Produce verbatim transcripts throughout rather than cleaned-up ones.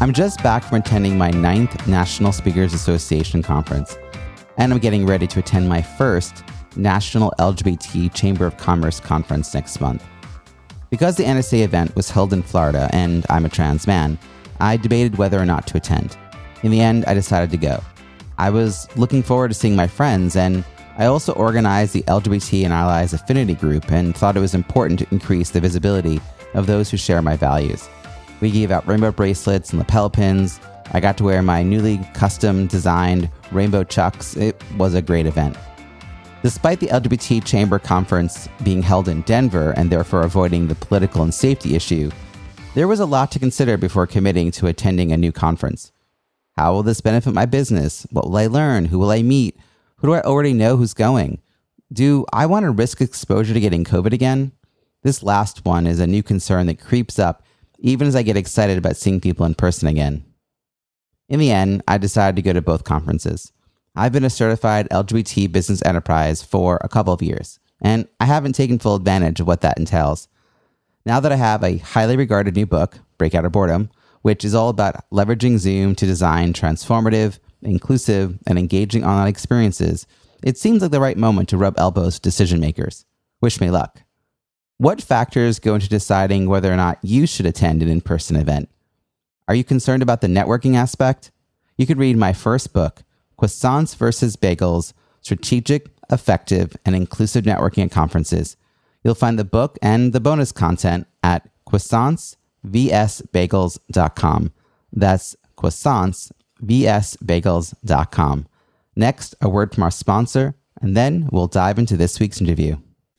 I'm just back from attending my ninth National Speakers Association conference, and I'm getting ready to attend my first National L G B T Chamber of Commerce conference next month. Because the N S A event was held in Florida and I'm a trans man, I debated whether or not to attend. In the end, I decided to go. I was looking forward to seeing my friends, and I also organized the L G B T and Allies Affinity Group and thought it was important to increase the visibility of those who share my values. We gave out rainbow bracelets and lapel pins. I got to wear my newly custom-designed rainbow chucks. It was a great event. Despite the L G B T Chamber Conference being held in Denver and therefore avoiding the political and safety issue, there was a lot to consider before committing to attending a new conference. How will this benefit my business? What will I learn? Who will I meet? Who do I already know who's going? Do I want to risk exposure to getting COVID again? This last one is a new concern that creeps up even as I get excited about seeing people in person again. In the end, I decided to go to both conferences. I've been a certified L G B T business enterprise for a couple of years, and I haven't taken full advantage of what that entails. Now that I have a highly regarded new book, Break Out of Boredom, which is all about leveraging Zoom to design transformative, inclusive, and engaging online experiences, it seems like the right moment to rub elbows with decision makers. Wish me luck. What factors go into deciding whether or not you should attend an in-person event? Are you concerned about the networking aspect? You could read my first book, Croissants versus. Bagels, Strategic, Effective, and Inclusive Networking at Conferences. You'll find the book and the bonus content at croissants v s bagels dot com. That's croissants v s bagels dot com. Next, a word from our sponsor, and then we'll dive into this week's interview.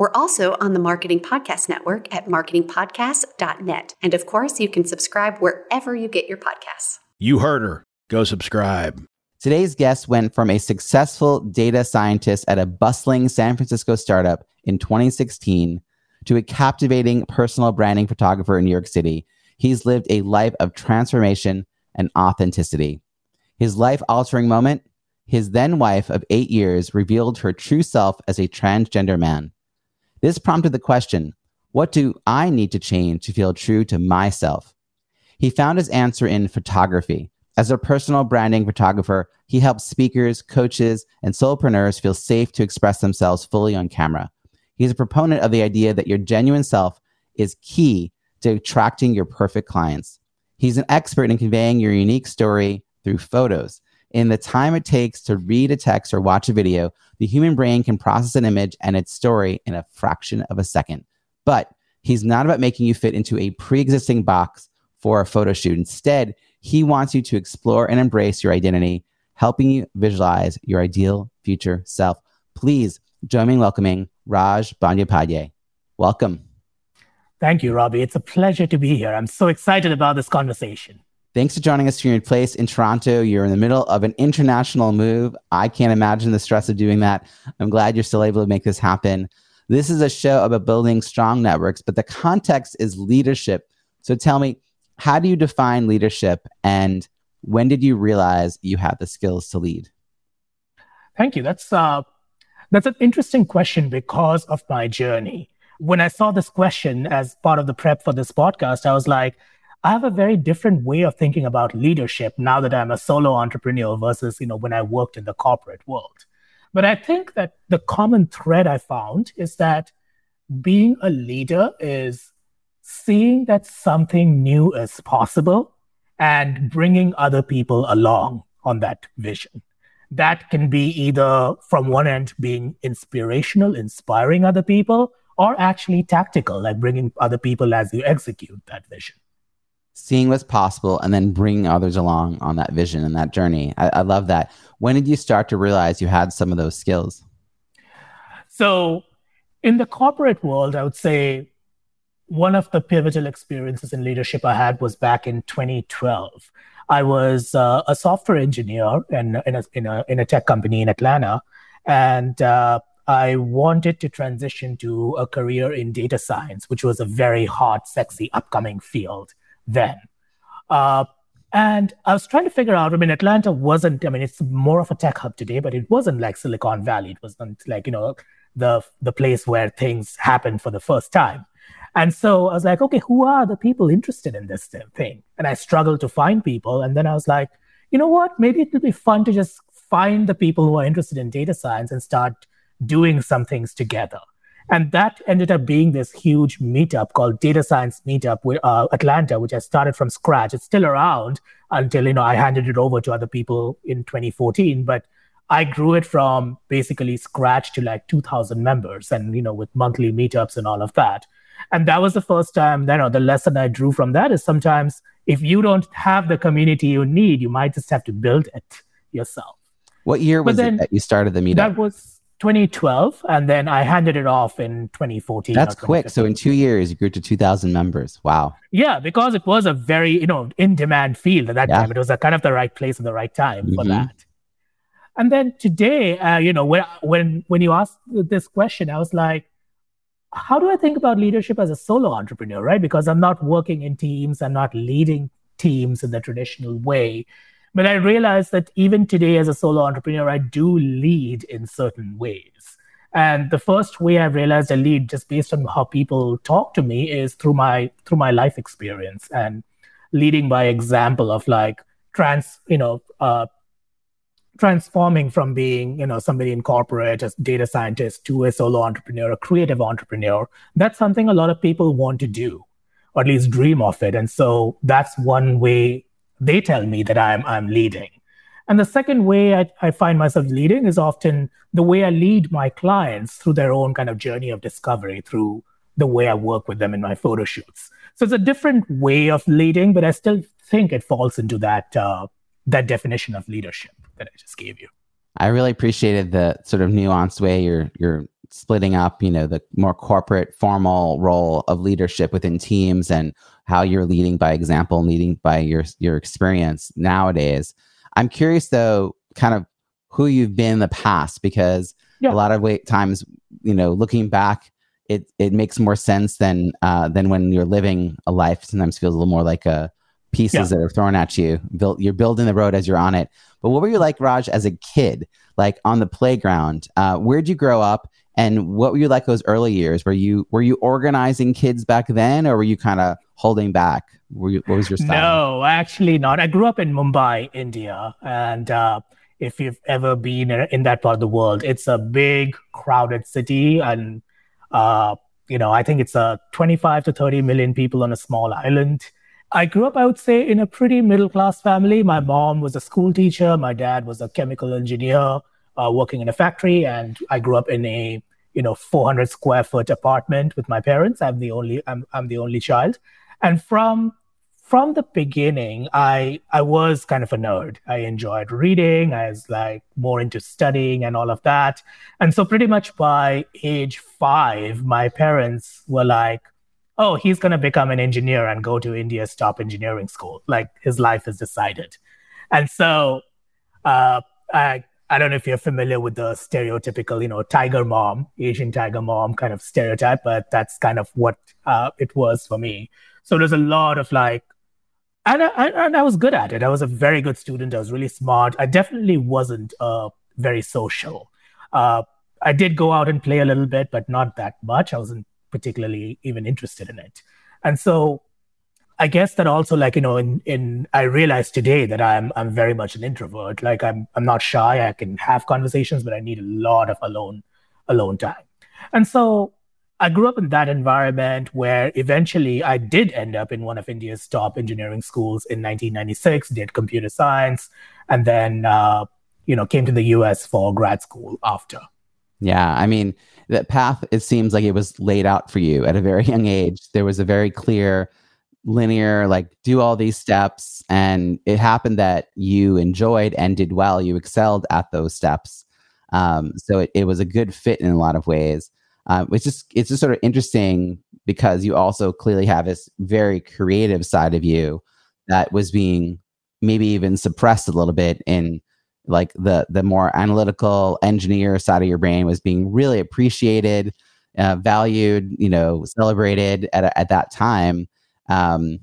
We're also on the Marketing Podcast Network at marketing podcast dot net. And of course, you can subscribe wherever you get your podcasts. You heard her. Go subscribe. Today's guest went from a successful data scientist at a bustling San Francisco startup in twenty sixteen to a captivating personal branding photographer in New York City. He's lived a life of transformation and authenticity. His life-altering moment, his then-wife of eight years revealed her true self as a transgender man. This prompted the question, what do I need to change to feel true to myself? He found his answer in photography. As a personal branding photographer, he helps speakers, coaches, and solopreneurs feel safe to express themselves fully on camera. He's a proponent of the idea that your genuine self is key to attracting your perfect clients. He's an expert in conveying your unique story through photos. In the time it takes to read a text or watch a video, the human brain can process an image and its story in a fraction of a second. But he's not about making you fit into a pre-existing box for a photo shoot. Instead, he wants you to explore and embrace your identity, helping you visualize your ideal future self. Please join me in welcoming Raj Bandyopadhyay. Welcome. Thank you, Robbie. It's a pleasure to be here. I'm so excited about this conversation. Thanks for joining us from your place in Toronto. You're in the middle of an international move. I can't imagine the stress of doing that. I'm glad you're still able to make this happen. This is a show about building strong networks, but the context is leadership. So tell me, how do you define leadership, and when did you realize you had the skills to lead? Thank you. That's uh, that's an interesting question because of my journey. When I saw this question as part of the prep for this podcast, I was like, I have a very different way of thinking about leadership now that I'm a solo entrepreneur versus, you know, when I worked in the corporate world. But I think that the common thread I found is that being a leader is seeing that something new is possible and bringing other people along on that vision. That can be either from one end being inspirational, inspiring other people, or actually tactical, like bringing other people as you execute that vision. Seeing what's possible and then bringing others along on that vision and that journey. I, I love that. When did you start to realize you had some of those skills? So in the corporate world, I would say one of the pivotal experiences in leadership I had was back in twenty twelve. I was uh, a software engineer in, in, a, in, a, in a tech company in Atlanta, and uh, I wanted to transition to a career in data science, which was a very hot, sexy, upcoming field then. Uh, and I was trying to figure out, I mean, Atlanta wasn't, I mean, it's more of a tech hub today, but it wasn't like Silicon Valley. It wasn't like, you know, the the place where things happen for the first time. And so I was like, okay, who are the people interested in this thing? And I struggled to find people. And then I was like, you know what? Maybe it would be fun to just find the people who are interested in data science and start doing some things together. And that ended up being this huge meetup called Data Science Meetup with uh, Atlanta, which I started from scratch. It's still around until, you know, I handed it over to other people in twenty fourteen. But I grew it from basically scratch to like two thousand members, and, you know, with monthly meetups and all of that. And that was the first time, you know, the lesson I drew from that is sometimes if you don't have the community you need, you might just have to build it yourself. What year was it that you started the meetup? That was twenty twelve, and then I handed it off in twenty fourteen. That's quick. So in two years, you grew to two thousand members. Wow. Yeah, because it was a very, you know, in-demand field at that yeah. time. It was a kind of the right place at the right time mm-hmm. for that. And then today, uh, you know, when when when you asked this question, I was like, how do I think about leadership as a solo entrepreneur, right? Because I'm not working in teams, I'm not leading teams in the traditional way. But I realized that even today as a solo entrepreneur, I do lead in certain ways. And the first way I realized I lead just based on how people talk to me is through my through my life experience and leading by example of like trans, you know, uh, transforming from being, you know, somebody in corporate as data scientist to a solo entrepreneur, a creative entrepreneur. That's something a lot of people want to do, or at least dream of it. And so that's one way they tell me that I'm I'm leading. And the second way I, I find myself leading is often the way I lead my clients through their own kind of journey of discovery, through the way I work with them in my photo shoots. So it's a different way of leading, but I still think it falls into that uh, that definition of leadership that I just gave you. I really appreciated the sort of nuanced way you're you're splitting up, you know, the more corporate formal role of leadership within teams and how you're leading by example, leading by your, your experience nowadays. I'm curious though, kind of who you've been in the past, because yeah. a lot of wait times, you know, looking back, it, it makes more sense than, uh, than when you're living a life. Sometimes feels a little more like a pieces yeah. that are thrown at you. Built, you're building the road as you're on it. But what were you like, Raj, as a kid, like on the playground? Uh, where'd you grow up? And what were you like those early years? Were you were you organizing kids back then, or were you kind of holding back? Were you, what was your style? No, actually not. I grew up in Mumbai, India. And uh, if you've ever been in that part of the world, it's a big, crowded city. And, uh, you know, I think it's uh, twenty-five to thirty million people on a small island. I grew up, I would say, in a pretty middle-class family. My mom was a school teacher. My dad was a chemical engineer uh, working in a factory. And I grew up in a you know, four hundred square foot apartment with my parents. I'm the only, I'm, I'm the only child. And from, from the beginning, I, I was kind of a nerd. I enjoyed reading. I was like more into studying and all of that. And so pretty much by age five, my parents were like, oh, he's going to become an engineer and go to India's top engineering school. Like his life is decided. And so, uh, I, I don't know if you're familiar with the stereotypical, you know, tiger mom, Asian tiger mom kind of stereotype, but that's kind of what uh, it was for me. So there's a lot of like, and I, I, and I was good at it. I was a very good student. I was really smart. I definitely wasn't uh, very social. Uh, I did go out and play a little bit, but not that much. I wasn't particularly even interested in it. And so I guess that also, like, you know, in, in I realized today that I'm I'm very much an introvert. Like I'm I'm not shy. I can have conversations, but I need a lot of alone alone time. And so I grew up in that environment where eventually I did end up in one of India's top engineering schools in nineteen ninety-six, did computer science, and then, uh, you know, came to the U S for grad school after. Yeah, I mean, that path, it seems like it was laid out for you at a very young age. There was a very clear, linear, like, do all these steps. And it happened that you enjoyed and did well. You excelled at those steps. Um, so it, it was a good fit in a lot of ways. Um, it's just it's just sort of interesting because you also clearly have this very creative side of you that was being maybe even suppressed a little bit in like the the more analytical engineer side of your brain was being really appreciated, uh, valued, you know, celebrated at at that time. Um,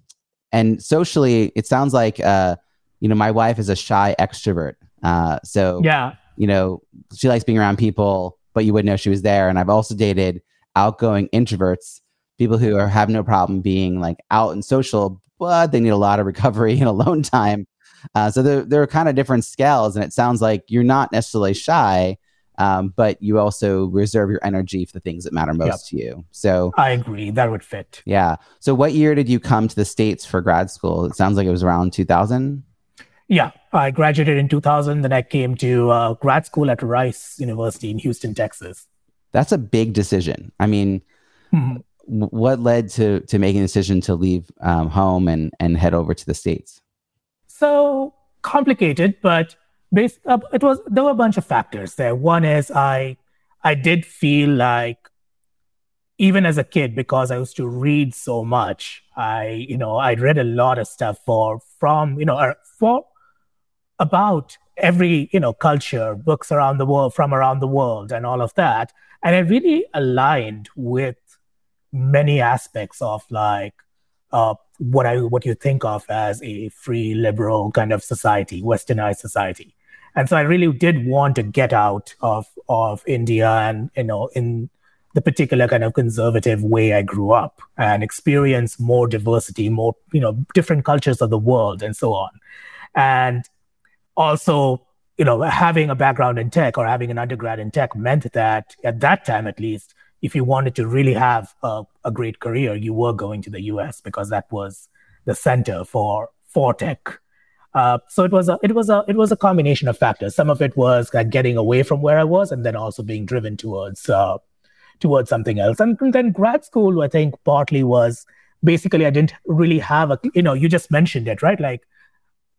and socially, it sounds like, uh, you know, my wife is a shy extrovert. Uh, so, yeah. you know, she likes being around people, but you wouldn't know she was there. And I've also dated outgoing introverts, people who are, have no problem being like out and social, but they need a lot of recovery and alone time. Uh, so there, there are kind of different scales. And it sounds like you're not necessarily shy, um, but you also reserve your energy for the things that matter most yep. to you. So I agree. That would fit. Yeah. So what year did you come to the States for grad school? It sounds like it was around two thousand. Yeah, I graduated in two thousand. Then I came to uh, grad school at Rice University in Houston, Texas. That's a big decision. I mean, mm-hmm. what led to to making the decision to leave um, home and, and head over to the States? So complicated, but based uh, it was there were a bunch of factors there. One is I I did feel like even as a kid, because I used to read so much, I you know I read a lot of stuff for from you know for. about every, you know, culture, books around the world, from around the world and all of that. And it really aligned with many aspects of like uh, what I what you think of as a free liberal kind of society, westernized society. And so I really did want to get out of, of India and, you know, in the particular kind of conservative way I grew up and experience more diversity, more, you know, different cultures of the world and so on. And also, you know, having a background in tech or having an undergrad in tech meant that at that time, at least, if you wanted to really have a, a great career, you were going to the U S because that was the center for for tech. Uh, so it was a it was a it was a combination of factors. Some of it was like getting away from where I was, and then also being driven towards uh, towards something else. And, and then grad school, I think, partly was basically I didn't really have a you know you just mentioned it right like.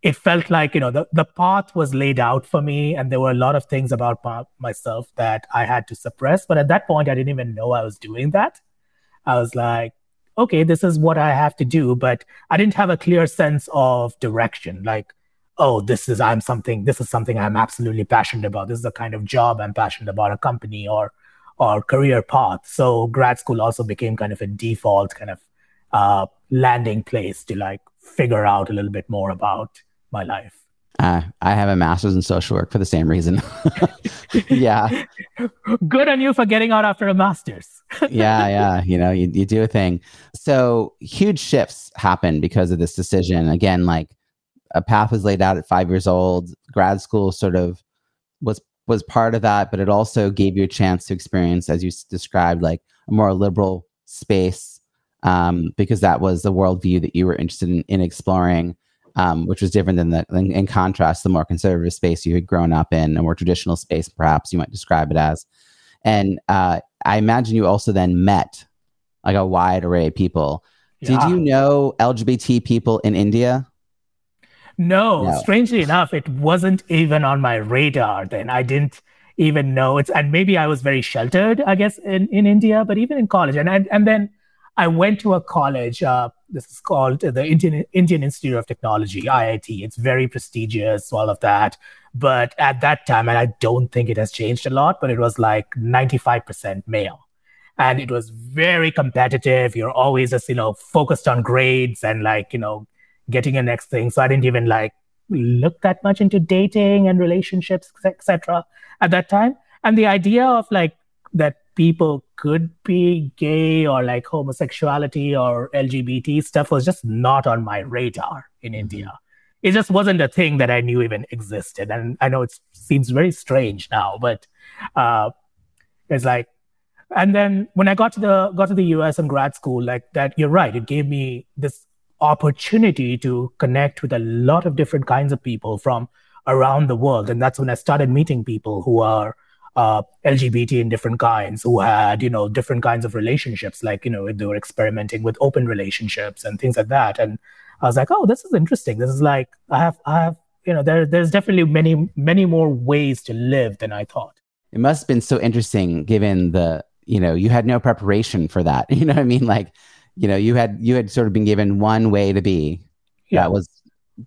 It felt like, you know, the, the path was laid out for me and there were a lot of things about my, myself that I had to suppress. But at that point, I didn't even know I was doing that. I was like, okay, this is what I have to do. But I didn't have a clear sense of direction. Like, oh, this is I'm something, this is something I'm absolutely passionate about. This is the kind of job I'm passionate about, a company or, or career path. So grad school also became kind of a default kind of uh, landing place to like figure out a little bit more about my life. Uh, I have a master's in social work for the same reason. Yeah. Good on you for getting out after a master's. yeah, yeah. You know, you, you do a thing. So huge shifts happen because of this decision. Again, like a path was laid out at five years old. Grad school sort of was was part of that, but it also gave you a chance to experience, as you described, like a more liberal space um, because that was the worldview that you were interested in, in exploring. Um, which was different than the, in, in contrast, the more conservative space you had grown up in, a more traditional space, perhaps you might describe it as. And uh, I imagine you also then met like a wide array of people. Yeah. Did you know L G B T people in India? No, no, strangely enough, it wasn't even on my radar then. I didn't even know it's, and maybe I was very sheltered, I guess, in, in India, but even in college. And and, and then I went to a college, uh, this is called the Indian, Indian Institute of Technology, I I T. It's very prestigious, all of that. But at that time, and I don't think it has changed a lot, but it was like ninety-five percent male. And it was very competitive. You're always just, you know, focused on grades and like, you know, getting your next thing. So I didn't even like look that much into dating and relationships, et cetera, at that time. And the idea of like that people could be gay or like homosexuality or L G B T stuff was just not on my radar in India. It just wasn't a thing that I knew even existed. And I know it seems very strange now, but uh, it's like And then when I got to the got to the U S in grad school, like that, you're right. It gave me this opportunity to connect with a lot of different kinds of people from around the world. And that's when I started meeting people who are uh, L G B T in different kinds, who had, you know, different kinds of relationships, like, you know, they were experimenting with open relationships and things like that. And I was like, oh, this is interesting. This is like, I have, I have, you know, there, there's definitely many, many more ways to live than I thought. It must have been so interesting given the, you know, you had no preparation for that. You know what I mean? Like, you know, you had, you had sort of been given one way to be. Yeah. That was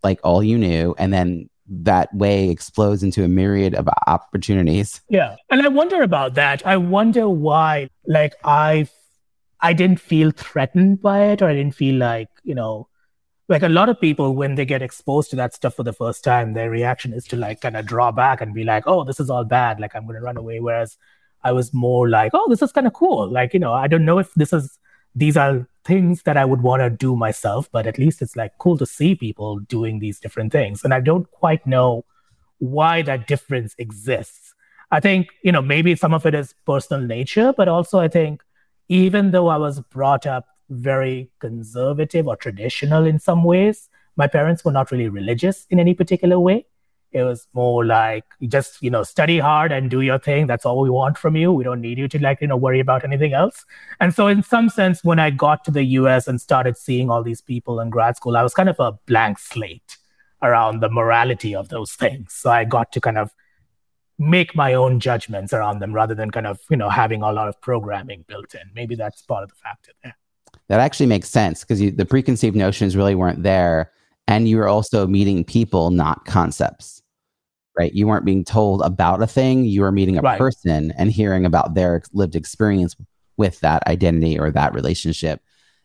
like all you knew. And then that way explodes into a myriad of opportunities. Yeah. And I wonder about that. I wonder why, like, I, I didn't feel threatened by it, or I didn't feel like, you know, like a lot of people, when they get exposed to that stuff for the first time, their reaction is to like kind of draw back and be like, oh, this is all bad. Like, I'm going to run away. Whereas I was more like, oh, this is kind of cool. Like, you know, I don't know if this is, these are things that I would want to do myself, but at least it's like cool to see people doing these different things. And I don't quite know why that difference exists. I think, you know, maybe some of it is personal nature, but also I think even though I was brought up very conservative or traditional in some ways. My parents were not really religious in any particular way. It was more like, just, you know, study hard and do your thing. That's all we want from you. We don't need you to, like, you know, worry about anything else. And so in some sense, when I got to the U S and started seeing all these people in grad school, I was kind of a blank slate around the morality of those things. So I got to kind of make my own judgments around them rather than kind of, you know, having a lot of programming built in. Maybe that's part of the factor there. That actually makes sense, because the preconceived notions really weren't there. And you were also meeting people, not concepts, right? You weren't being told about a thing. You were meeting a right. person and hearing about their lived experience with that identity or that relationship.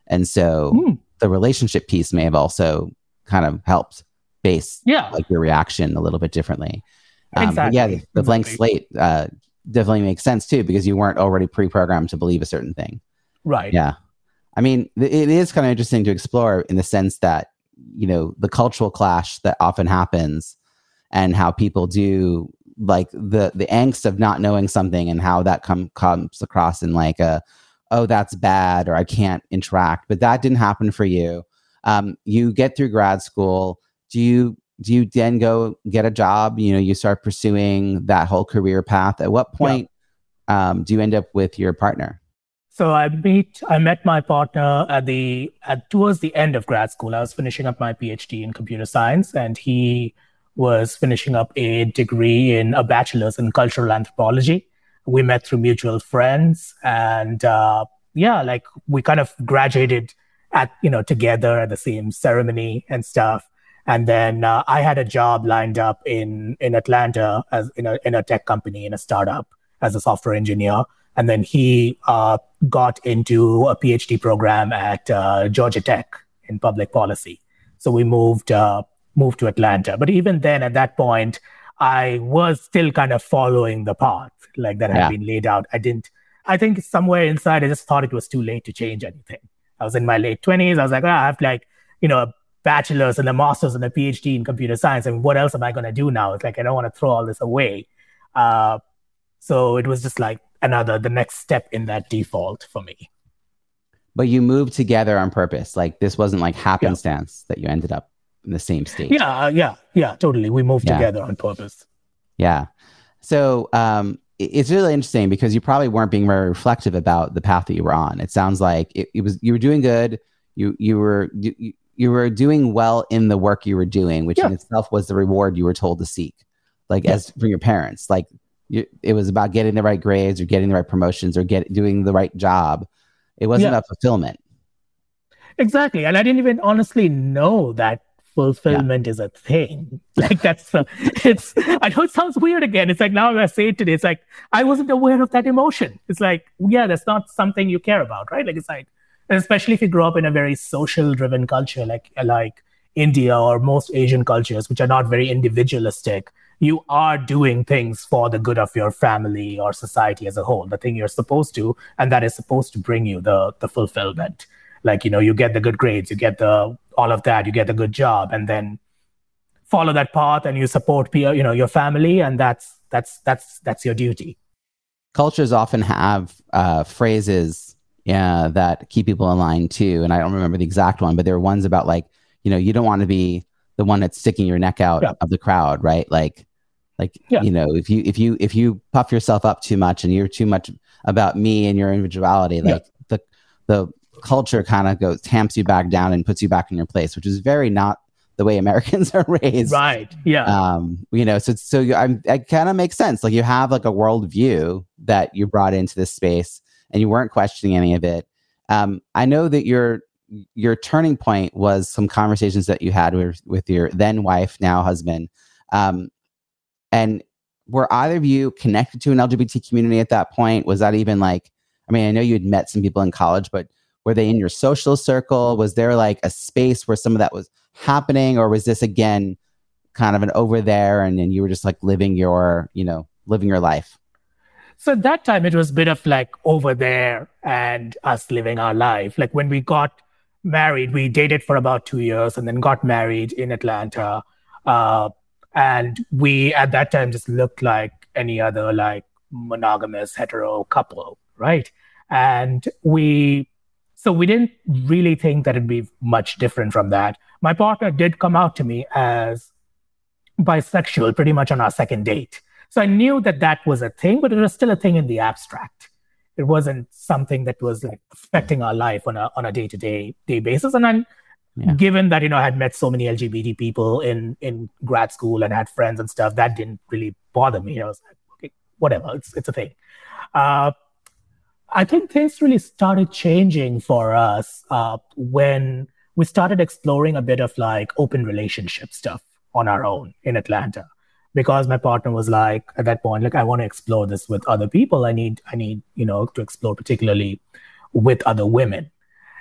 And so mm. the relationship piece may have also kind of helped base yeah. like your reaction a little bit differently. Um, exactly. Yeah, the blank slate uh, definitely makes sense too, because you weren't already pre-programmed to believe a certain thing. Right. Yeah. I mean, it is kind of interesting to explore in the sense that, you know, the cultural clash that often happens and how people do, like, the the angst of not knowing something and how that com- comes across in like a, oh, that's bad, or I can't interact. But that didn't happen for you. Um, you get through grad school. Do you do you then go get a job? You know, you start pursuing that whole career path. At what point yeah. um, do you end up with your partner? So I meet, I met my partner at the at towards the end of grad school. I was finishing up my PhD in computer science, and he was finishing up a degree in a bachelor's in cultural anthropology. We met through mutual friends, and uh, yeah, like we kind of graduated at you know together at the same ceremony and stuff. And then uh, I had a job lined up in in Atlanta as in a in a tech company, in a startup, as a software engineer. And then he uh, got into a PhD program at uh, Georgia Tech in public policy. So we moved uh, moved to Atlanta. But even then, at that point, I was still kind of following the path like that had yeah. been laid out. I didn't. I think somewhere inside, I just thought it was too late to change anything. I was in my late twenties. I was like, oh, I have like you know a bachelor's and a master's and a PhD in computer science. I mean, what else am I going to do now? It's like I don't want to throw all this away. Uh, so it was just like. Another, the next step in that default for me. But you moved together on purpose. Like this wasn't like happenstance yeah. that you ended up in the same state. Yeah, yeah, yeah, totally. We moved yeah. together on purpose. Yeah. So um, it's really interesting because you probably weren't being very reflective about the path that you were on. It sounds like it, it was, you were doing good. You, you were, you, you were doing well in the work you were doing, which yeah. in itself was the reward you were told to seek. Like yeah. as for your parents, like, it was about getting the right grades or getting the right promotions or get, doing the right job. It wasn't yeah. about fulfillment. Exactly. And I didn't even honestly know that fulfillment yeah. is a thing. Like that's, uh, it's, I know it sounds weird again. It's like now I say it today, it's like, I wasn't aware of that emotion. It's like, yeah, that's not something you care about, right? Like it's like, and especially if you grow up in a very social driven culture, like, like India or most Asian cultures, which are not very individualistic, you are doing things for the good of your family or society as a whole, the thing you're supposed to, and that is supposed to bring you the the fulfillment. Like, you know, you get the good grades, you get the all of that, you get the good job, and then follow that path and you support, you know, your family, and that's that's that's that's your duty. cultures often have uh, phrases yeah, that keep people in line too. And I don't remember the exact one, but there were ones about like, you know, you don't want to be the one that's sticking your neck out yeah. of the crowd, right? Like, like, yeah. you know, if you, if you, if you puff yourself up too much and you're too much about me and your individuality, like yeah. the, the culture kind of goes, tamps you back down and puts you back in your place, which is very not the way Americans are raised. Right. Yeah. Um, you know, so, so you, I'm, it kind of makes sense. Like you have like a worldview that you brought into this space and you weren't questioning any of it. Um, I know that your, your turning point was some conversations that you had with, with your then wife, now husband. Um, and were either of you connected to an L G B T community at that point? Was that even like, I mean, I know you had met some people in college, but were they in your social circle? Was there like a space where some of that was happening, or was this again kind of an over there and then you were just like living your, you know, living your life? So at that time it was a bit of like over there and us living our life. Like when we got married, we dated for about two years and then got married in Atlanta. Uh, and we at that time just looked like any other like monogamous hetero couple, right? And we, so we didn't really think that it'd be much different from that. My partner did come out to me as bisexual pretty much on our second date. So I knew that that was a thing, but it was still a thing in the abstract. It wasn't something that was like affecting our life on a on a day-to-day day basis. And then yeah. given that, you know, I had met so many L G B T people in, in grad school and had friends and stuff, that didn't really bother me. I was like, okay, whatever, it's it's a thing. Uh, I think things really started changing for us uh, when we started exploring a bit of like open relationship stuff on our own in Atlanta. Because my partner was like, at that point, like, I want to explore this with other people. I need, I need, you know, to explore particularly with other women.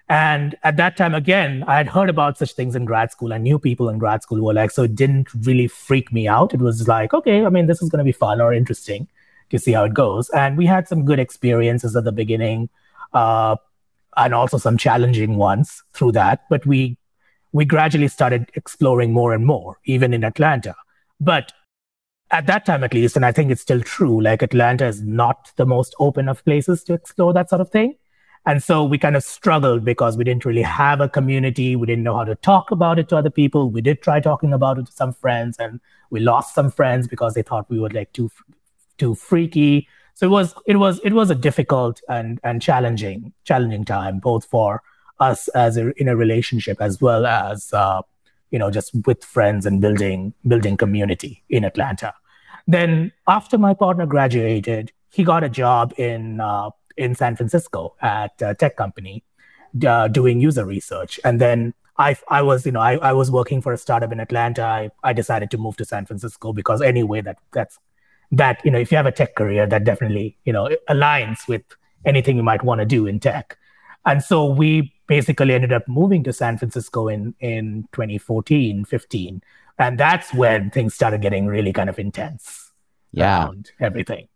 And at that time, again, I had heard about such things in grad school. I knew people in grad school who were like, so it didn't really freak me out. It was like, okay, I mean, this is going to be fun or interesting to see how it goes. And we had some good experiences at the beginning uh, and also some challenging ones through that. But we, we gradually started exploring more and more, even in Atlanta. But at that time, at least, and I think it's still true, like Atlanta is not the most open of places to explore that sort of thing. And so we kind of struggled because we didn't really have a community. We didn't know how to talk about it to other people. We did try talking about it to some friends and we lost some friends because they thought we were like too, too freaky. So it was, it was, it was a difficult and, and challenging, challenging time, both for us as a, in a relationship as well as, uh, you know, just with friends and building, building community in Atlanta. Then after my partner graduated, he got a job in uh, in San Francisco at a tech company uh, doing user research. And then I I was, you know, I, I was working for a startup in Atlanta. I, I decided to move to San Francisco because anyway, that that's that, you know, if you have a tech career, that definitely, you know, aligns with anything you might want to do in tech. And so we basically ended up moving to San Francisco in, in twenty fourteen, fifteen. And that's when things started getting really kind of intense yeah. around everything.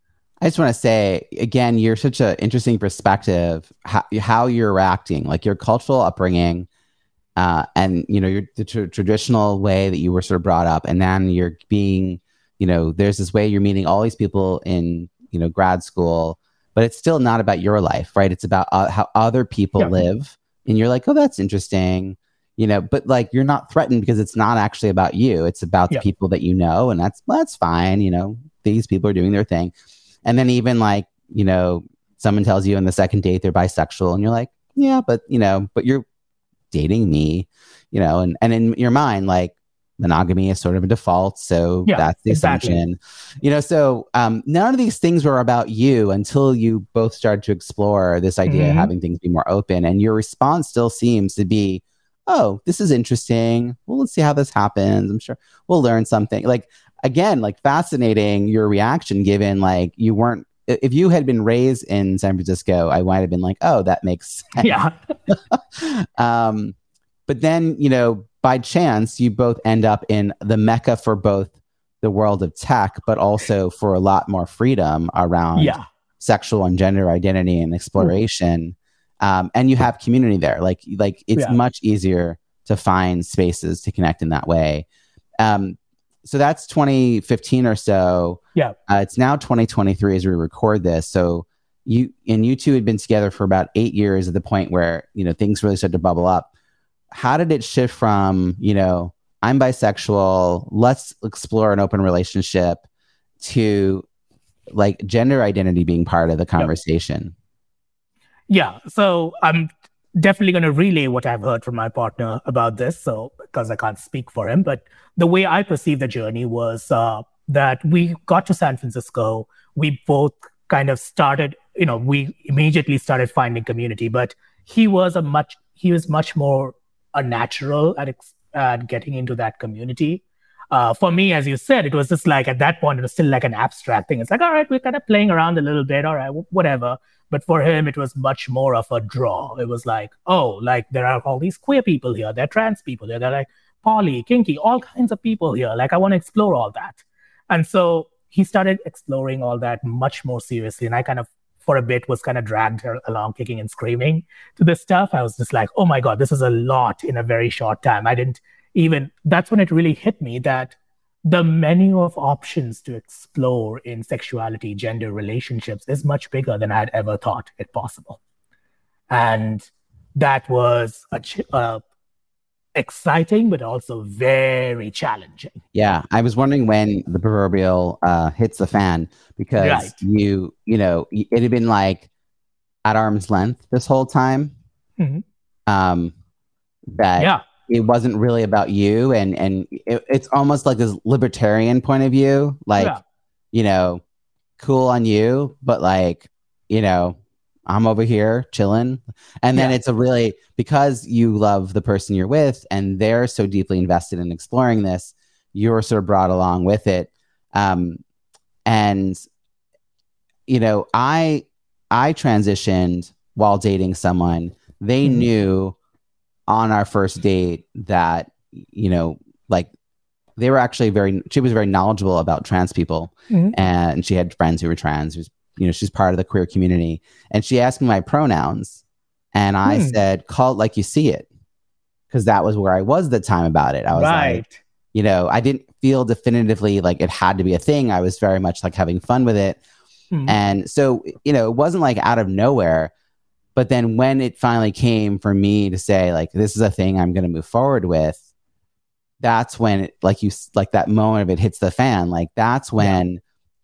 I just want to say, again, you're such an interesting perspective, how, how you're reacting, like your cultural upbringing uh, and, you know, your the tr- traditional way that you were sort of brought up. And then you're being, you know, there's this way you're meeting all these people in, you know, grad school, but it's still not about your life, right? It's about uh, how other people yeah. live. And you're like, oh, that's interesting. You know, but like you're not threatened because it's not actually about you. It's about yeah. the people that you know, and that's well, that's fine. You know, these people are doing their thing. And then even like, you know, someone tells you on the second date they're bisexual, and you're like, yeah, but you know, but you're dating me, you know, and, and in your mind, like monogamy is sort of a default, so yeah, that's the exactly. assumption. You know, so um, none of these things were about you until you both started to explore this idea mm-hmm. of having things be more open, and your response still seems to be, oh, this is interesting. Well, let's see how this happens. I'm sure we'll learn something. Like, again, like fascinating your reaction given like you weren't, if you had been raised in San Francisco, I might have been like, oh, that makes sense. Yeah. um, but then, you know, by chance, you both end up in the mecca for both the world of tech, but also for a lot more freedom around yeah. sexual and gender identity and exploration. Mm-hmm. Um, and you have community there. Like, like it's yeah. much easier to find spaces to connect in that way. Um, so that's twenty fifteen or so. Yeah. Uh, it's now twenty twenty-three as we record this. So you and you two had been together for about eight years at the point where, you know, things really started to bubble up. How did it shift from, you know, I'm bisexual, let's explore an open relationship, to like gender identity being part of the conversation? Yeah. So I'm definitely going to relay what I've heard from my partner about this. So, because I can't speak for him, but the way I perceived the journey was uh, that we got to San Francisco. We both kind of started, you know, we immediately started finding community, but he was a much, he was much more a natural at, ex- at getting into that community. Uh, for me, as you said, it was just like, at that point, it was still like an abstract thing. It's like, all right, we're kind of playing around a little bit. All right, w- whatever. But for him, it was much more of a draw. It was like, oh, like there are all these queer people here. There are trans people here. They're like poly, kinky, all kinds of people here. Like, I want to explore all that. And so he started exploring all that much more seriously. And I kind of, for a bit, was kind of dragged along kicking and screaming to this stuff. I was just like, oh my God, this is a lot in a very short time. I didn't even, that's when it really hit me that the menu of options to explore in sexuality, gender, relationships is much bigger than I had ever thought it possible. And that was a ch- uh, exciting, but also very challenging. Yeah, I was wondering when the proverbial uh, hits the fan, because right. you, you know, it had been like at arm's length this whole time. Mm-hmm. Um, that. Yeah. It wasn't really about you, and and it, it's almost like this libertarian point of view, like, yeah. you know, cool on you, but like, you know, I'm over here chilling. And then yeah. it's a really, because you love the person you're with and they're so deeply invested in exploring this, you're sort of brought along with it. Um, and, you know, I, I transitioned while dating someone. They mm-hmm. knew on our first date that, you know, like they were actually very, she was very knowledgeable about trans people, mm-hmm. and she had friends who were trans, who's, you know, she's part of the queer community. And she asked me my pronouns, and I mm. said, call it like you see it. Cause that was where I was at the time about it. I was right. like, you know, I didn't feel definitively like it had to be a thing. I was very much like having fun with it. Mm. And so, you know, it wasn't like out of nowhere. But then when it finally came for me to say, like, this is a thing I'm going to move forward with, that's when, it, like you, like that moment of it hits the fan. Like, that's when yeah.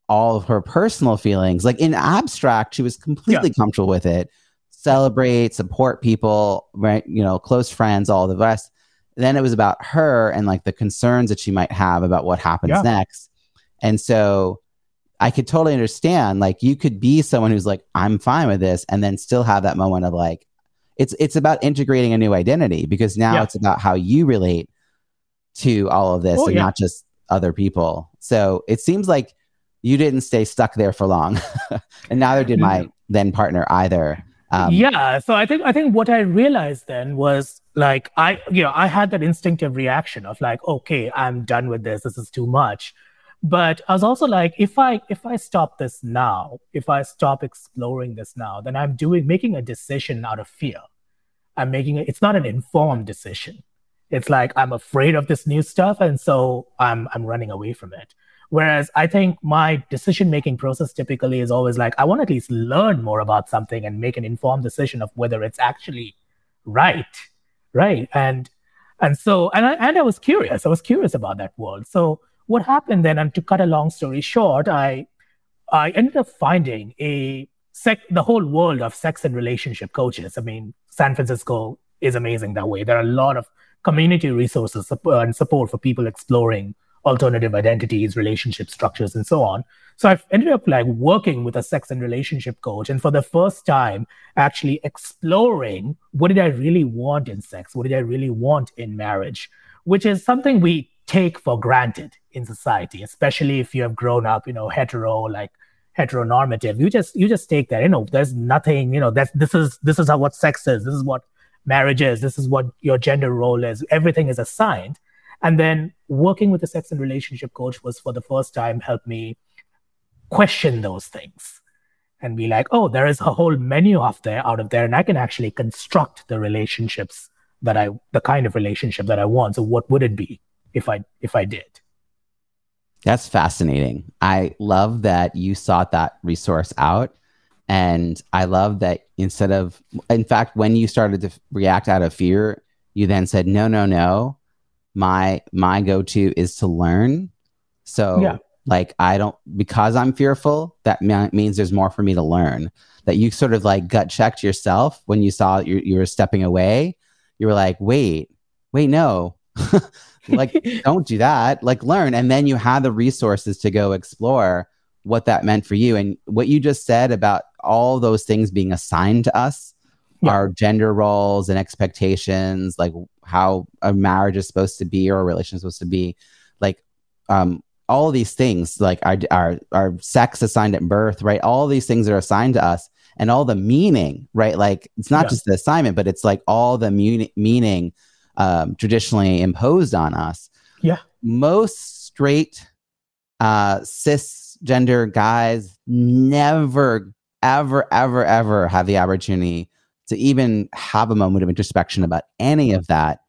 all of her personal feelings, like in abstract, she was completely yeah. comfortable with it. Celebrate, support people, right? You know, close friends, all the rest. Then it was about her and like the concerns that she might have about what happens yeah. next. And so I could totally understand, like, you could be someone who's like, I'm fine with this, and then still have that moment of like, it's it's about integrating a new identity, because now yeah. it's about how you relate to all of this oh, and yeah. not just other people. So it seems like you didn't stay stuck there for long, and neither did my then partner either. Um, yeah. So I think I think what I realized then was like, I you know I had that instinctive reaction of like, okay, I'm done with this. This is too much. But I was also like, if I if I stop this now, if I stop exploring this now, then I'm doing making a decision out of fear. I'm making it. It's not an informed decision. It's like, I'm afraid of this new stuff, and so I'm I'm running away from it. Whereas I think my decision making process typically is always like, I want to at least learn more about something and make an informed decision of whether it's actually right, right. And and so and I and I was curious. I was curious about that world. So. What happened then, and to cut a long story short, I I ended up finding a sec, the whole world of sex and relationship coaches. I mean, San Francisco is amazing that way. There are a lot of community resources and support for people exploring alternative identities, relationship structures, and so on. So I ended up like working with a sex and relationship coach, and for the first time, actually exploring what did I really want in sex, what did I really want in marriage, which is something we take for granted in society, especially if you have grown up, you know, hetero, like heteronormative. You just you just take that, you know, there's nothing, you know, that's this is this is how what sex is, this is what marriage is, this is what your gender role is, everything is assigned. And then working with a sex and relationship coach was for the first time helped me question those things and be like, oh, there is a whole menu of there out of there, and I can actually construct the relationships that I the kind of relationship that I want. So what would it be if I if I did? That's fascinating. I love that you sought that resource out. And I love that instead of, in fact, when you started to react out of fear, you then said, no, no, no, my, my go-to is to learn. So yeah. like, I don't, because I'm fearful, that ma- means there's more for me to learn. That you sort of like gut checked yourself when you saw you, you were stepping away. You were like, wait, wait, no, like, don't do that, like learn. And then you had the resources to go explore what that meant for you. And what you just said about all those things being assigned to us, yeah. our gender roles and expectations, like how a marriage is supposed to be or a relation is supposed to be, like um, all these things, like our, our, our sex assigned at birth, right? All these things are assigned to us and all the meaning, right? Like it's not yeah. just the assignment, but it's like all the mu- meaning um, traditionally imposed on us. Yeah. Most straight uh, cisgender guys never ever, ever, ever have the opportunity to even have a moment of introspection about any of that.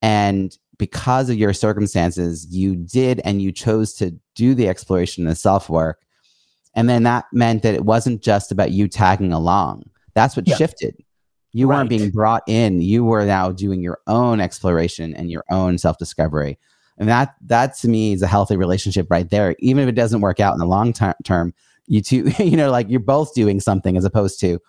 And because of your circumstances, you did and you chose to do the exploration and self-work. And then that meant that it wasn't just about you tagging along. That's what yeah. shifted. You right. weren't being brought in. You were now doing your own exploration and your own self-discovery. And that, that to me is a healthy relationship right there. Even if it doesn't work out in the long ter- term, you two, you know, like you're both doing something as opposed to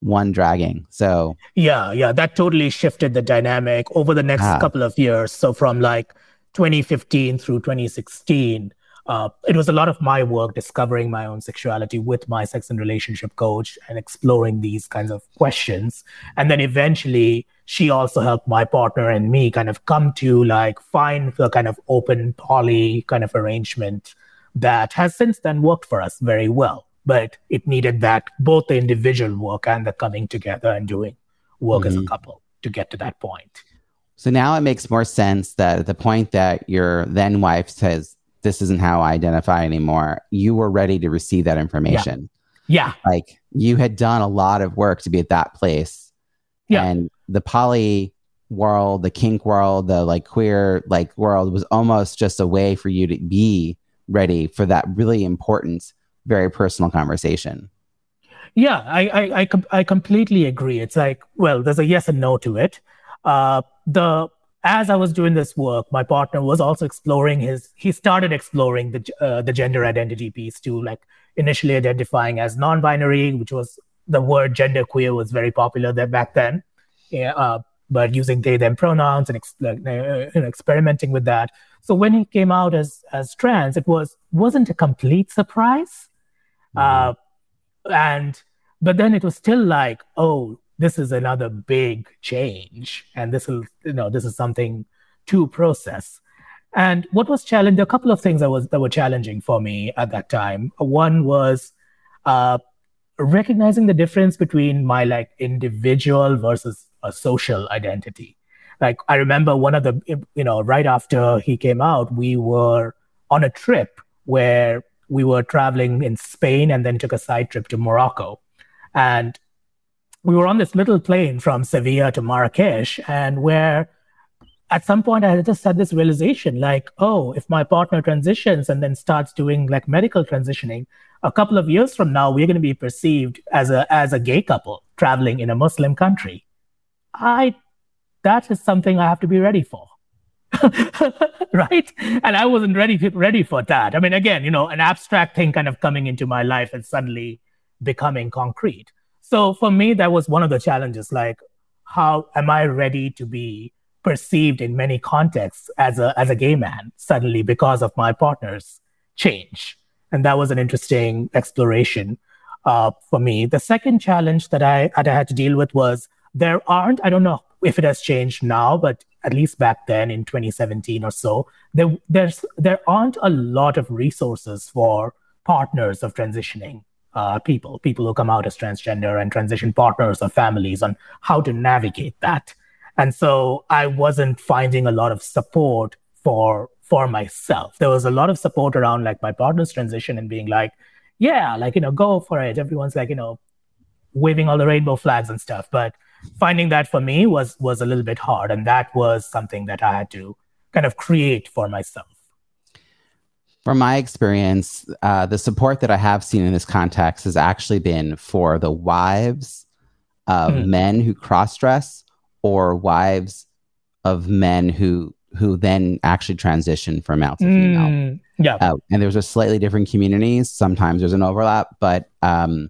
one dragging. So yeah, yeah, that totally shifted the dynamic over the next ah. couple of years. So from like twenty fifteen through twenty sixteen, uh, it was a lot of my work discovering my own sexuality with my sex and relationship coach and exploring these kinds of questions. And then eventually she also helped my partner and me kind of come to like find the kind of open poly kind of arrangement that has since then worked for us very well. But it needed that, both the individual work and the coming together and doing work mm-hmm. as a couple to get to that point. So now it makes more sense that at the point that your then wife says, this isn't how I identify anymore, you were ready to receive that information. Yeah. yeah. Like you had done a lot of work to be at that place. Yeah. And the poly world, the kink world, the like queer like world was almost just a way for you to be ready for that really important, very personal conversation. Yeah, I I, I, com- I completely agree. It's like, well, there's a yes and no to it. Uh, the as I was doing this work, my partner was also exploring his. He started exploring the uh, the gender identity piece too, like initially identifying as non-binary, which was the word genderqueer was very popular there back then. Yeah, uh, but using they them pronouns and ex- like, uh, you know, experimenting with that. So when he came out as as trans, it was wasn't a complete surprise. Uh, and, but then it was still like, oh, this is another big change. And this is, you know, this is something to process. And what was challenging, a couple of things that was, that were challenging for me at that time. One was, uh, recognizing the difference between my like individual versus a social identity. Like, I remember one of the, you know, right after he came out, we were on a trip where we were traveling in Spain and then took a side trip to Morocco. And we were on this little plane from Sevilla to Marrakesh, and where at some point I just had this realization like, oh, if my partner transitions and then starts doing like medical transitioning, a couple of years from now, we're going to be perceived as a as a gay couple traveling in a Muslim country. I, that is something I have to be ready for. Right? And I wasn't ready ready for that. I mean, again, you know, an abstract thing kind of coming into my life and suddenly becoming concrete. So for me, that was one of the challenges, like, how am I ready to be perceived in many contexts as a as a gay man suddenly because of my partner's change? And that was an interesting exploration uh, for me. The second challenge that I, that I had to deal with was there aren't, I don't know if it has changed now, but at least back then in twenty seventeen or so, there there's, there aren't a lot of resources for partners of transitioning uh, people, people who come out as transgender and transition partners or families on how to navigate that. And so I wasn't finding a lot of support for for myself. There was a lot of support around like my partner's transition and being like, yeah, like, you know, go for it. Everyone's like, you know, waving all the rainbow flags and stuff. But finding that for me was was a little bit hard. And that was something that I had to kind of create for myself. From my experience, uh, the support that I have seen in this context has actually been for the wives of mm. men who cross-dress, or wives of men who who then actually transition from male to female. Mm. Yeah, uh, and there's a slightly different communities. Sometimes there's an overlap, but um,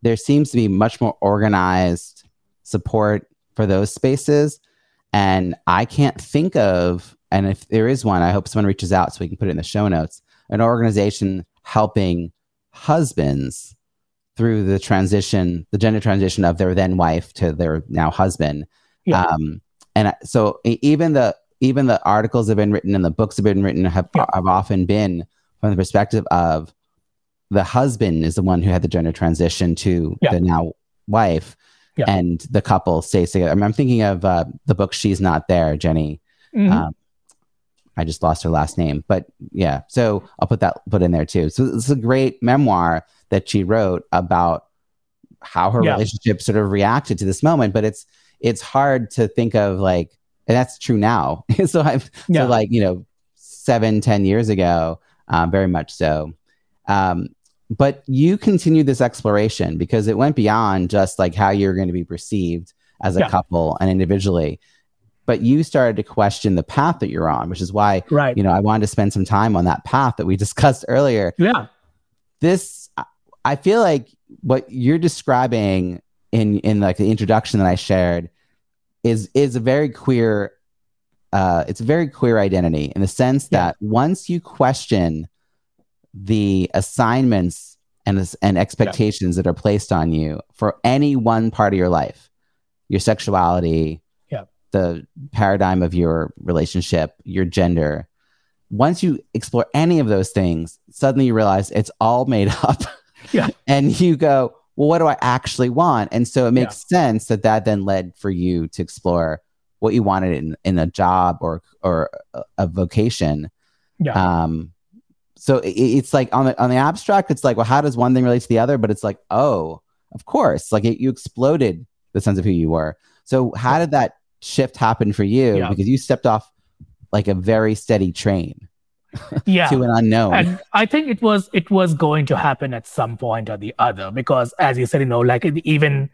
there seems to be much more organized support for those spaces. And I can't think of, and if there is one, I hope someone reaches out so we can put it in the show notes, an organization helping husbands through the transition, the gender transition of their then wife to their now husband. Yeah. Um, and so even the even the articles that have been written and the books that have been written have, yeah. have often been from the perspective of the husband is the one who had the gender transition to yeah. the now wife, yeah. and the couple stays together. I mean, I'm thinking of uh, the book She's Not There, Jenny. Mm-hmm. Um, I just lost her last name, but yeah. So I'll put that put in there too. So it's a great memoir that she wrote about how her yeah. relationship sort of reacted to this moment, but it's, it's hard to think of like, and that's true now. so I've yeah. so like, you know, seven, ten years ago, um, very much so. Um, but you continued this exploration because it went beyond just like how you're going to be perceived as a yeah. couple and individually. But you started to question the path that you're on, which is why, right. you know, I wanted to spend some time on that path that we discussed earlier. Yeah. This, I feel like what you're describing in, in like the introduction that I shared is, is a very queer, uh, it's a very queer identity in the sense yeah. that once you question the assignments and, and expectations yeah. that are placed on you for any one part of your life, your sexuality, the paradigm of your relationship, your gender. Once you explore any of those things, suddenly you realize it's all made up. Yeah. And you go, well, what do I actually want? And so it makes yeah. sense that that then led for you to explore what you wanted in, in a job or or a vocation. Yeah. Um, so it, it's like on the, on the abstract, it's like, well, how does one thing relate to the other? But it's like, oh, of course, like it, you exploded the sense of who you were. So how did that shift happened for you yeah. because you stepped off like a very steady train yeah. to an unknown. And I think it was it was going to happen at some point or the other, because as you said, you know, like even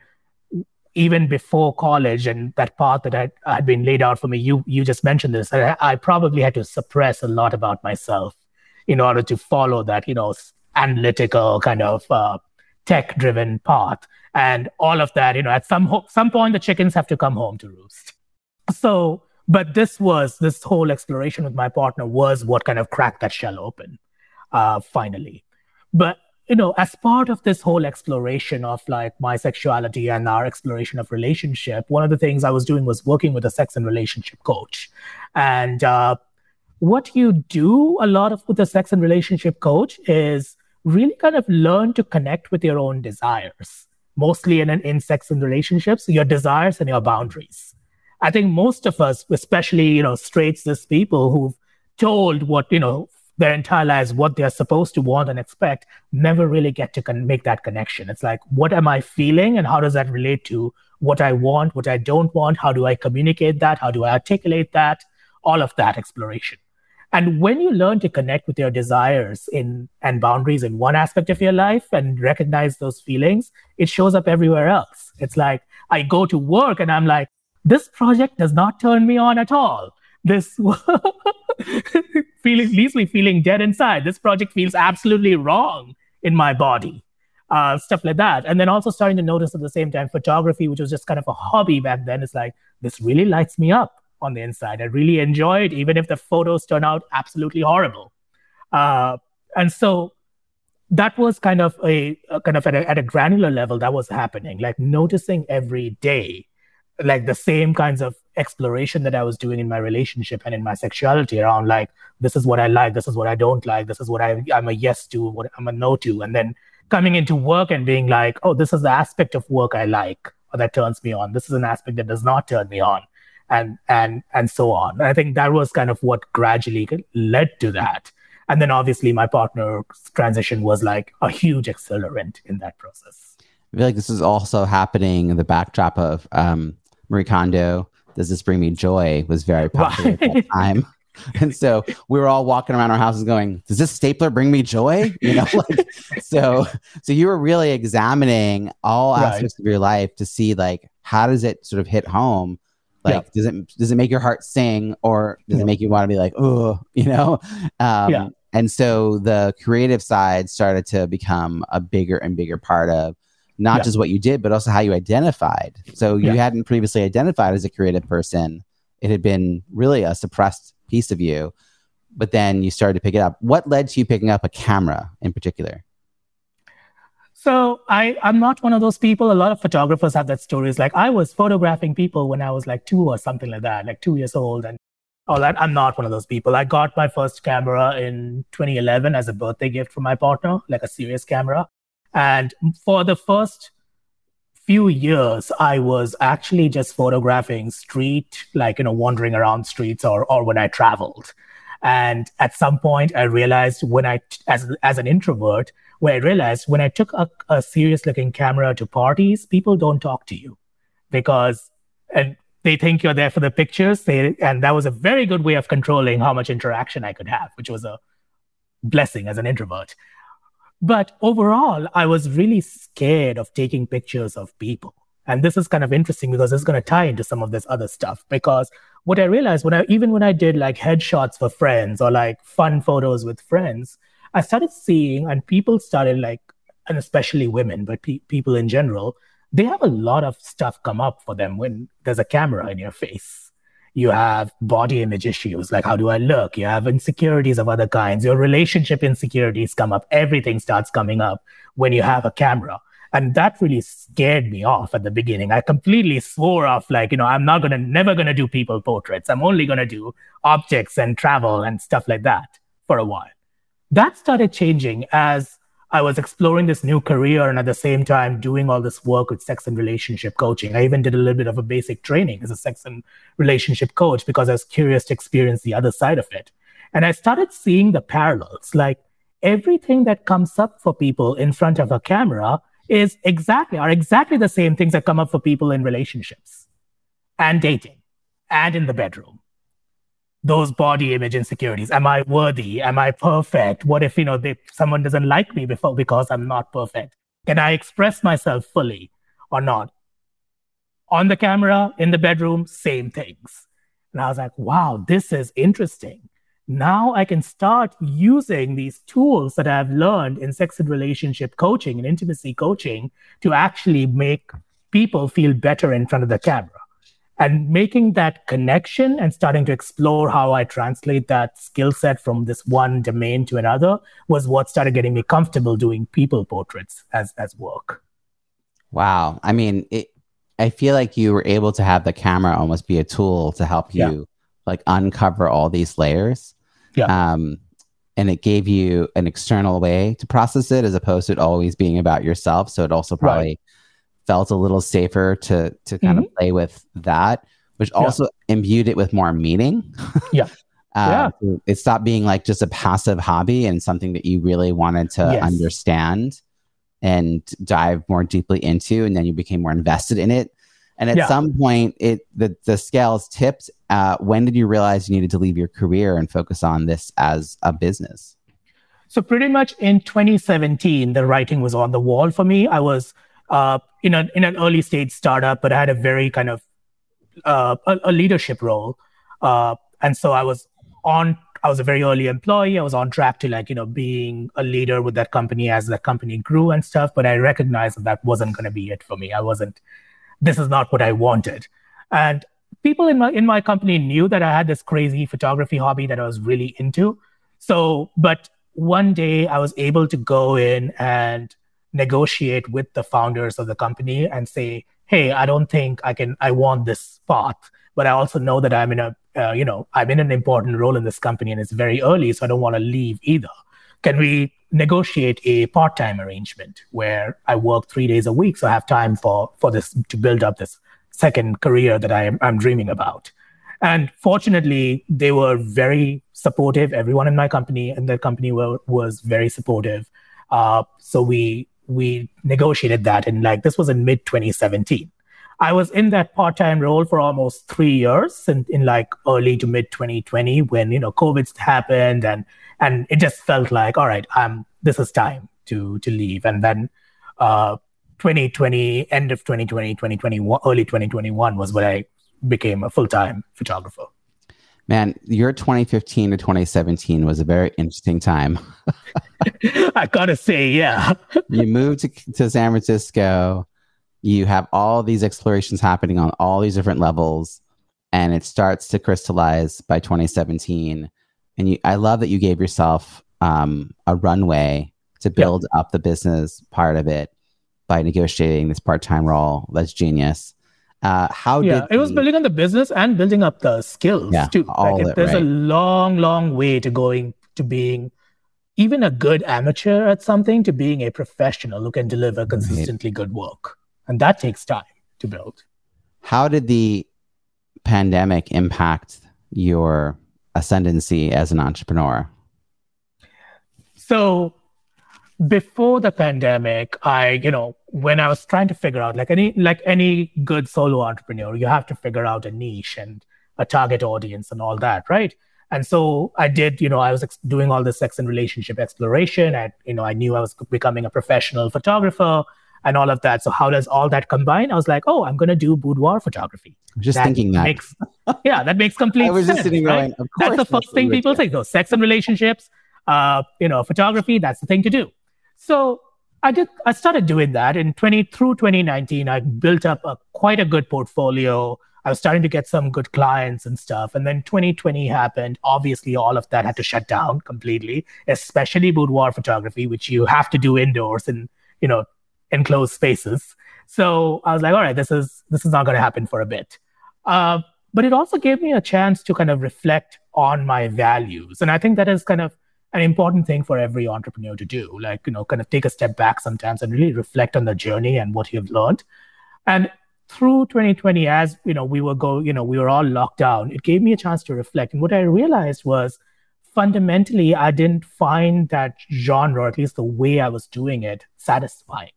even before college and that path that had, had been laid out for me, you you just mentioned this, I, I probably had to suppress a lot about myself in order to follow that, you know, analytical kind of uh, tech-driven path. And all of that, you know, at some ho- some point, the chickens have to come home to roost. So, but this was, this whole exploration with my partner was what kind of cracked that shell open, uh, finally. But, you know, as part of this whole exploration of like my sexuality and our exploration of relationship, one of the things I was doing was working with a sex and relationship coach. And uh, what you do a lot of with a sex and relationship coach is really kind of learn to connect with your own desires, mostly in, in sex and relationships, your desires and your boundaries. I think most of us, especially, you know, straight cis people who've told what, you know, their entire lives, what they're supposed to want and expect, never really get to con- make that connection. It's like, what am I feeling and how does that relate to what I want, what I don't want? How do I communicate that? How do I articulate that? All of that exploration. And when you learn to connect with your desires in and boundaries in one aspect of your life and recognize those feelings, it shows up everywhere else. It's like, I go to work and I'm like, this project does not turn me on at all. This feeling leaves me feeling dead inside. This project feels absolutely wrong in my body, uh, stuff like that. And then also starting to notice at the same time, photography, which was just kind of a hobby back then, is like, this really lights me up on the inside. I really enjoy it, even if the photos turn out absolutely horrible. Uh, and so that was kind of a, a kind of at a, at a granular level that was happening, like noticing every day, like the same kinds of exploration that I was doing in my relationship and in my sexuality around like, this is what I like, this is what I don't like, this is what I, I'm a yes to, what I'm a no to. And then coming into work and being like, oh, this is the aspect of work I like or that turns me on. This is an aspect that does not turn me on. And and and so on. I think that was kind of what gradually led to that. And then obviously my partner's transition was like a huge accelerant in that process. I feel like this is also happening in the backdrop of um, Marie Kondo, Does This Bring Me Joy, was very popular right. at that time. And so we were all walking around our houses going, does this stapler bring me joy? You know, like, so, so you were really examining all right. aspects of your life to see, like, how does it sort of hit home? Like, yeah. does it, does it make your heart sing, or does yeah. it make you want to be like, oh, you know? Um, yeah. And so the creative side started to become a bigger and bigger part of not yeah. just what you did, but also how you identified. So you yeah. hadn't previously identified as a creative person. It had been really a suppressed piece of you, but then you started to pick it up. What led to you picking up a camera in particular? So I, I'm not one of those people. A lot of photographers have that story. It's like, I was photographing people when I was like two or something like that, like two years old and all that. I'm not one of those people. I got my first camera in twenty eleven as a birthday gift from my partner, like a serious camera. And for the first few years, I was actually just photographing street, like, you know, wandering around streets or or when I traveled. And at some point, I realized when I, as as an introvert, where I realized when I took a, a serious looking camera to parties, people don't talk to you because and they think you're there for the pictures. They, and that was a very good way of controlling how much interaction I could have, which was a blessing as an introvert. But overall, I was really scared of taking pictures of people. And this is kind of interesting because it's going to tie into some of this other stuff. Because what I realized, when I, even when I did like headshots for friends or like fun photos with friends, I started seeing, and people started like, and especially women, but pe- people in general, they have a lot of stuff come up for them when there's a camera in your face. You have body image issues, like, how do I look? You have insecurities of other kinds. Your relationship insecurities come up. Everything starts coming up when you have a camera. And that really scared me off at the beginning. I completely swore off, like, you know, I'm not going to, never going to do people portraits. I'm only going to do objects and travel and stuff like that for a while. That started changing as I was exploring this new career and at the same time doing all this work with sex and relationship coaching. I even did a little bit of a basic training as a sex and relationship coach because I was curious to experience the other side of it. And I started seeing the parallels, like everything that comes up for people in front of a camera is exactly, are exactly the same things that come up for people in relationships and dating and in the bedroom. Those body image insecurities. Am I worthy? Am I perfect? What if, you know, they, someone doesn't like me before because I'm not perfect? Can I express myself fully or not? On the camera, in the bedroom, same things. And I was like, wow, this is interesting. Now I can start using these tools that I've learned in sex and relationship coaching and intimacy coaching to actually make people feel better in front of the camera. And making that connection and starting to explore how I translate that skill set from this one domain to another was what started getting me comfortable doing people portraits as as work. Wow. I mean, it, I feel like you were able to have the camera almost be a tool to help you yeah. like uncover all these layers. Yeah. Um, and it gave you an external way to process it as opposed to it always being about yourself. So it also probably... Right. felt a little safer to to kind mm-hmm. of play with that, which also yeah. imbued it with more meaning. yeah. Uh, yeah. It stopped being like just a passive hobby and something that you really wanted to yes. understand and dive more deeply into. And then you became more invested in it. And at yeah. some point, it the, the scales tipped. Uh, when did you realize you needed to leave your career and focus on this as a business? So pretty much in twenty seventeen, the writing was on the wall for me. I was... Uh, in, a, in an early stage startup, but I had a very kind of uh, a, a leadership role. Uh, and so I was on, I was a very early employee. I was on track to like, you know, being a leader with that company as the company grew and stuff. But I recognized that that wasn't going to be it for me. I wasn't, this is not what I wanted. And people in my, in my company knew that I had this crazy photography hobby that I was really into. So, but one day I was able to go in and negotiate with the founders of the company and say, hey, I don't think I can, I want this path, but I also know that I'm in a, uh, you know, I'm in an important role in this company and it's very early, so I don't want to leave either. Can we negotiate a part-time arrangement where I work three days a week so I have time for, for this, to build up this second career that I am, I'm dreaming about? And fortunately, they were very supportive. Everyone in my company and the company were, was very supportive. Uh, so we, We negotiated that, and like this was in mid twenty seventeen. I was in that part-time role for almost three years in, in like early to mid twenty twenty when, you know, COVID happened and, and it just felt like, all right, I'm, this is time to, to leave. And then uh, twenty twenty, end of twenty twenty, twenty twenty-one, early twenty twenty-one was when I became a full-time photographer. Man, your twenty fifteen to twenty seventeen was a very interesting time. I gotta say, yeah. You moved to, to San Francisco. You have all these explorations happening on all these different levels, and it starts to crystallize by twenty seventeen. And you, I love that you gave yourself um, a runway to build yep. up the business part of it by negotiating this part-time role. That's genius. Uh, how yeah, did it was you, building on the business and building up the skills yeah, too. All like it, there's right. a long, long way to going to being even a good amateur at something to being a professional who can deliver consistently right. good work. And that takes time to build. How did the pandemic impact your ascendancy as an entrepreneur? So before the pandemic, I, you know, when I was trying to figure out, like any like any good solo entrepreneur, you have to figure out a niche and a target audience and all that, right? And so I did, you know, I was ex- doing all this sex and relationship exploration. I, you know, I knew I was becoming a professional photographer and all of that. So how does all that combine? I was like, oh, I'm going to do boudoir photography. I'm just that thinking that. Makes, yeah, that makes complete sense. I was sense, just sitting there right? going, that's the first thing people say. No, sex and relationships, uh, you know, photography, that's the thing to do. So I did. I started doing that in twenty through twenty nineteen. I built up a, quite a good portfolio. I was starting to get some good clients and stuff. And then twenty twenty happened. Obviously, all of that had to shut down completely, especially boudoir photography, which you have to do indoors in, you know, enclosed spaces. So I was like, all right, this is this is not going to happen for a bit. Uh, but it also gave me a chance to kind of reflect on my values, and I think that is kind of an important thing for every entrepreneur to do, like, you know, kind of take a step back sometimes and really reflect on the journey and what you've learned. And through twenty twenty, as you know, we were go, you know, we were all locked down, it gave me a chance to reflect. And what I realized was fundamentally, I didn't find that genre, or at least the way I was doing it, satisfying.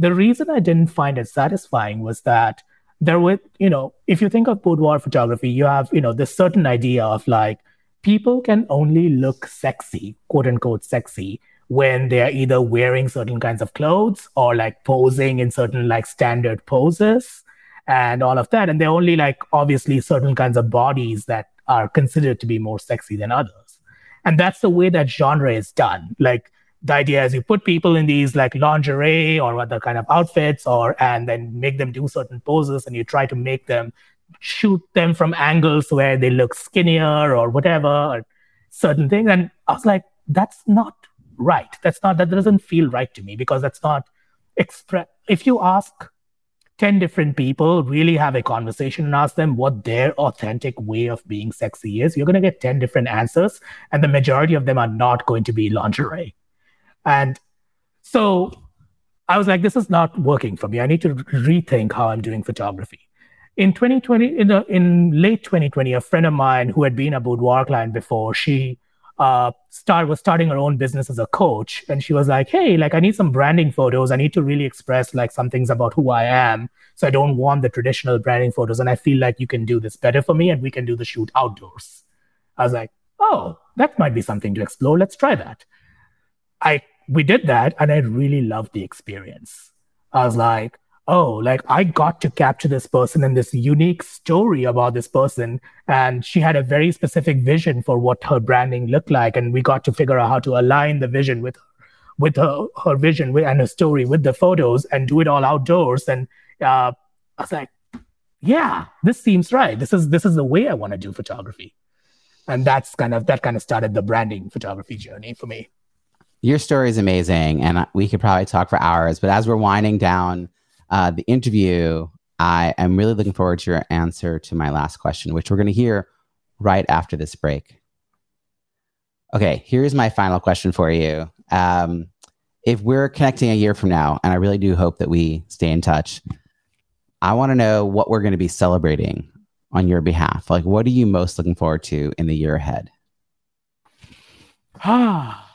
The reason I didn't find it satisfying was that there were, you know, if you think of boudoir photography, you have, you know, this certain idea of like, people can only look sexy, quote unquote sexy, when they're either wearing certain kinds of clothes or like posing in certain like standard poses and all of that. And they're only like obviously certain kinds of bodies that are considered to be more sexy than others. And that's the way that genre is done. Like the idea is you put people in these like lingerie or other kind of outfits or and then make them do certain poses and you try to make them shoot them from angles where they look skinnier or whatever, or certain things. And I was like, that's not right. That's not, that doesn't feel right to me because that's not express. If you ask ten different people, really have a conversation and ask them what their authentic way of being sexy is, you're going to get ten different answers. And the majority of them are not going to be lingerie. And so I was like, this is not working for me. I need to rethink how I'm doing photography. In twenty twenty, in, the, in late twenty twenty, a friend of mine who had been a boudoir client before, she uh, start, was starting her own business as a coach. And she was like, hey, like I need some branding photos. I need to really express like some things about who I am. So I don't want the traditional branding photos. And I feel like you can do this better for me and we can do the shoot outdoors. I was like, oh, that might be something to explore. Let's try that. I we did that and I really loved the experience. I was like, oh, like I got to capture this person and this unique story about this person. And she had a very specific vision for what her branding looked like. And we got to figure out how to align the vision with, with her, her vision and her story with the photos and do it all outdoors. And uh, I was like, yeah, this seems right. This is, this is the way I want to do photography. And that's kind of, that kind of started the branding photography journey for me. Your story is amazing. And we could probably talk for hours, but as we're winding down, Uh, the interview, I am really looking forward to your answer to my last question, which we're going to hear right after this break. Okay, here's my final question for you. Um, if we're connecting a year from now, and I really do hope that we stay in touch, I want to know what we're going to be celebrating on your behalf. Like, what are you most looking forward to in the year ahead? Ah.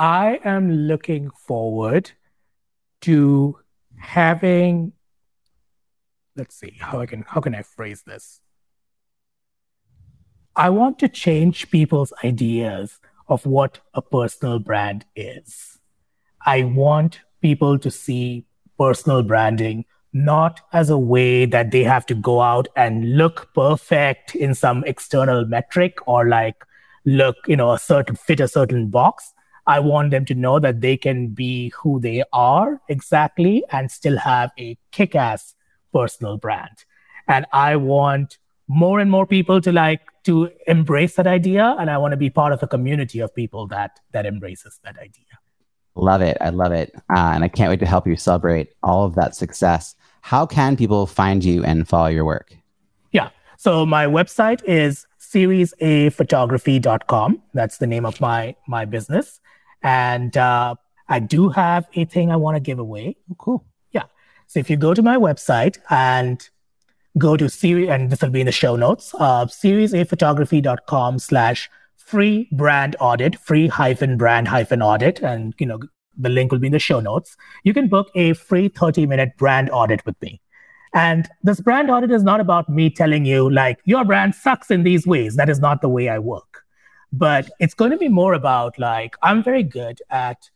I am looking forward to having, let's see, how I can how can I phrase this? I want to change people's ideas of what a personal brand is. I want people to see personal branding not as a way that they have to go out and look perfect in some external metric or like look, you know, a certain fit a certain box. I want them to know that they can be who they are exactly and still have a kick-ass personal brand. And I want more and more people to like to embrace that idea. And I want to be part of a community of people that that embraces that idea. Love it. I love it. Uh, and I can't wait to help you celebrate all of that success. How can people find you and follow your work? Yeah. So my website is series a photography dot com. That's the name of my my business. And uh, I do have a thing I want to give away. Oh, cool. Yeah. So if you go to my website and go to series, and this will be in the show notes, uh, series a photography dot com slash free brand audit, free hyphen brand hyphen audit. And, you know, the link will be in the show notes. You can book a free thirty minute brand audit with me. And this brand audit is not about me telling you like your brand sucks in these ways. That is not the way I work, but it's going to be more about like, I'm very good at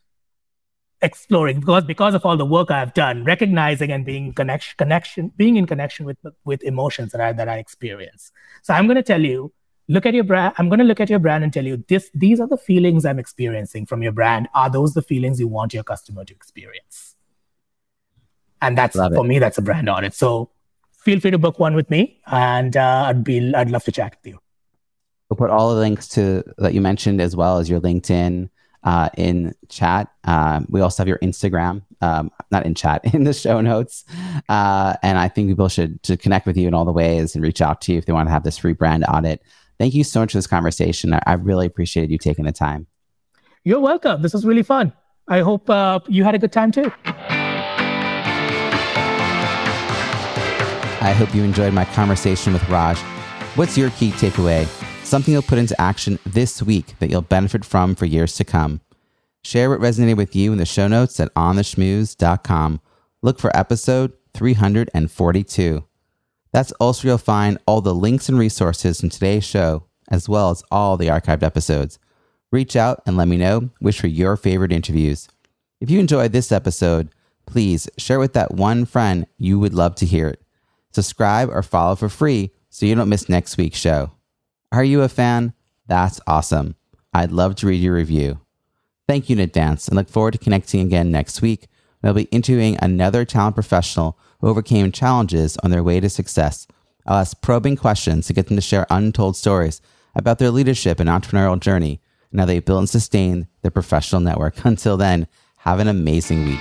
exploring because, because of all the work I've done, recognizing and being connection, connection, being in connection with, with emotions that I, that I experience. So I'm going to tell you, Look at your brand. I'm going to look at your brand and tell you this. These are the feelings I'm experiencing from your brand. Are those the feelings you want your customer to experience? And that's love for it. Me. That's a brand audit. So feel free to book one with me, and uh, I'd be I'd love to chat with you. We'll put all the links to that you mentioned as well as your LinkedIn uh, in chat. Um, we also have your Instagram, um, not in chat, in the show notes. Uh, and I think people should to connect with you in all the ways and reach out to you if they want to have this free brand audit. Thank you so much for this conversation. I, I really appreciated you taking the time. You're welcome. This was really fun. I hope uh, you had a good time too. I hope you enjoyed my conversation with Raj. What's your key takeaway? Something you'll put into action this week that you'll benefit from for years to come. Share what resonated with you in the show notes at on the schmooze dot com. Look for episode three hundred forty-two. That's also where you'll find all the links and resources from today's show, as well as all the archived episodes. Reach out and let me know which were your favorite interviews. If you enjoyed this episode, please share with that one friend you would love to hear it. Subscribe or follow for free so you don't miss next week's show. Are you a fan? That's awesome. I'd love to read your review. Thank you in advance and look forward to connecting again next week. I'll be interviewing another talent professional who overcame challenges on their way to success. I'll ask probing questions to get them to share untold stories about their leadership and entrepreneurial journey and how they built and sustained their professional network. Until then, have an amazing week.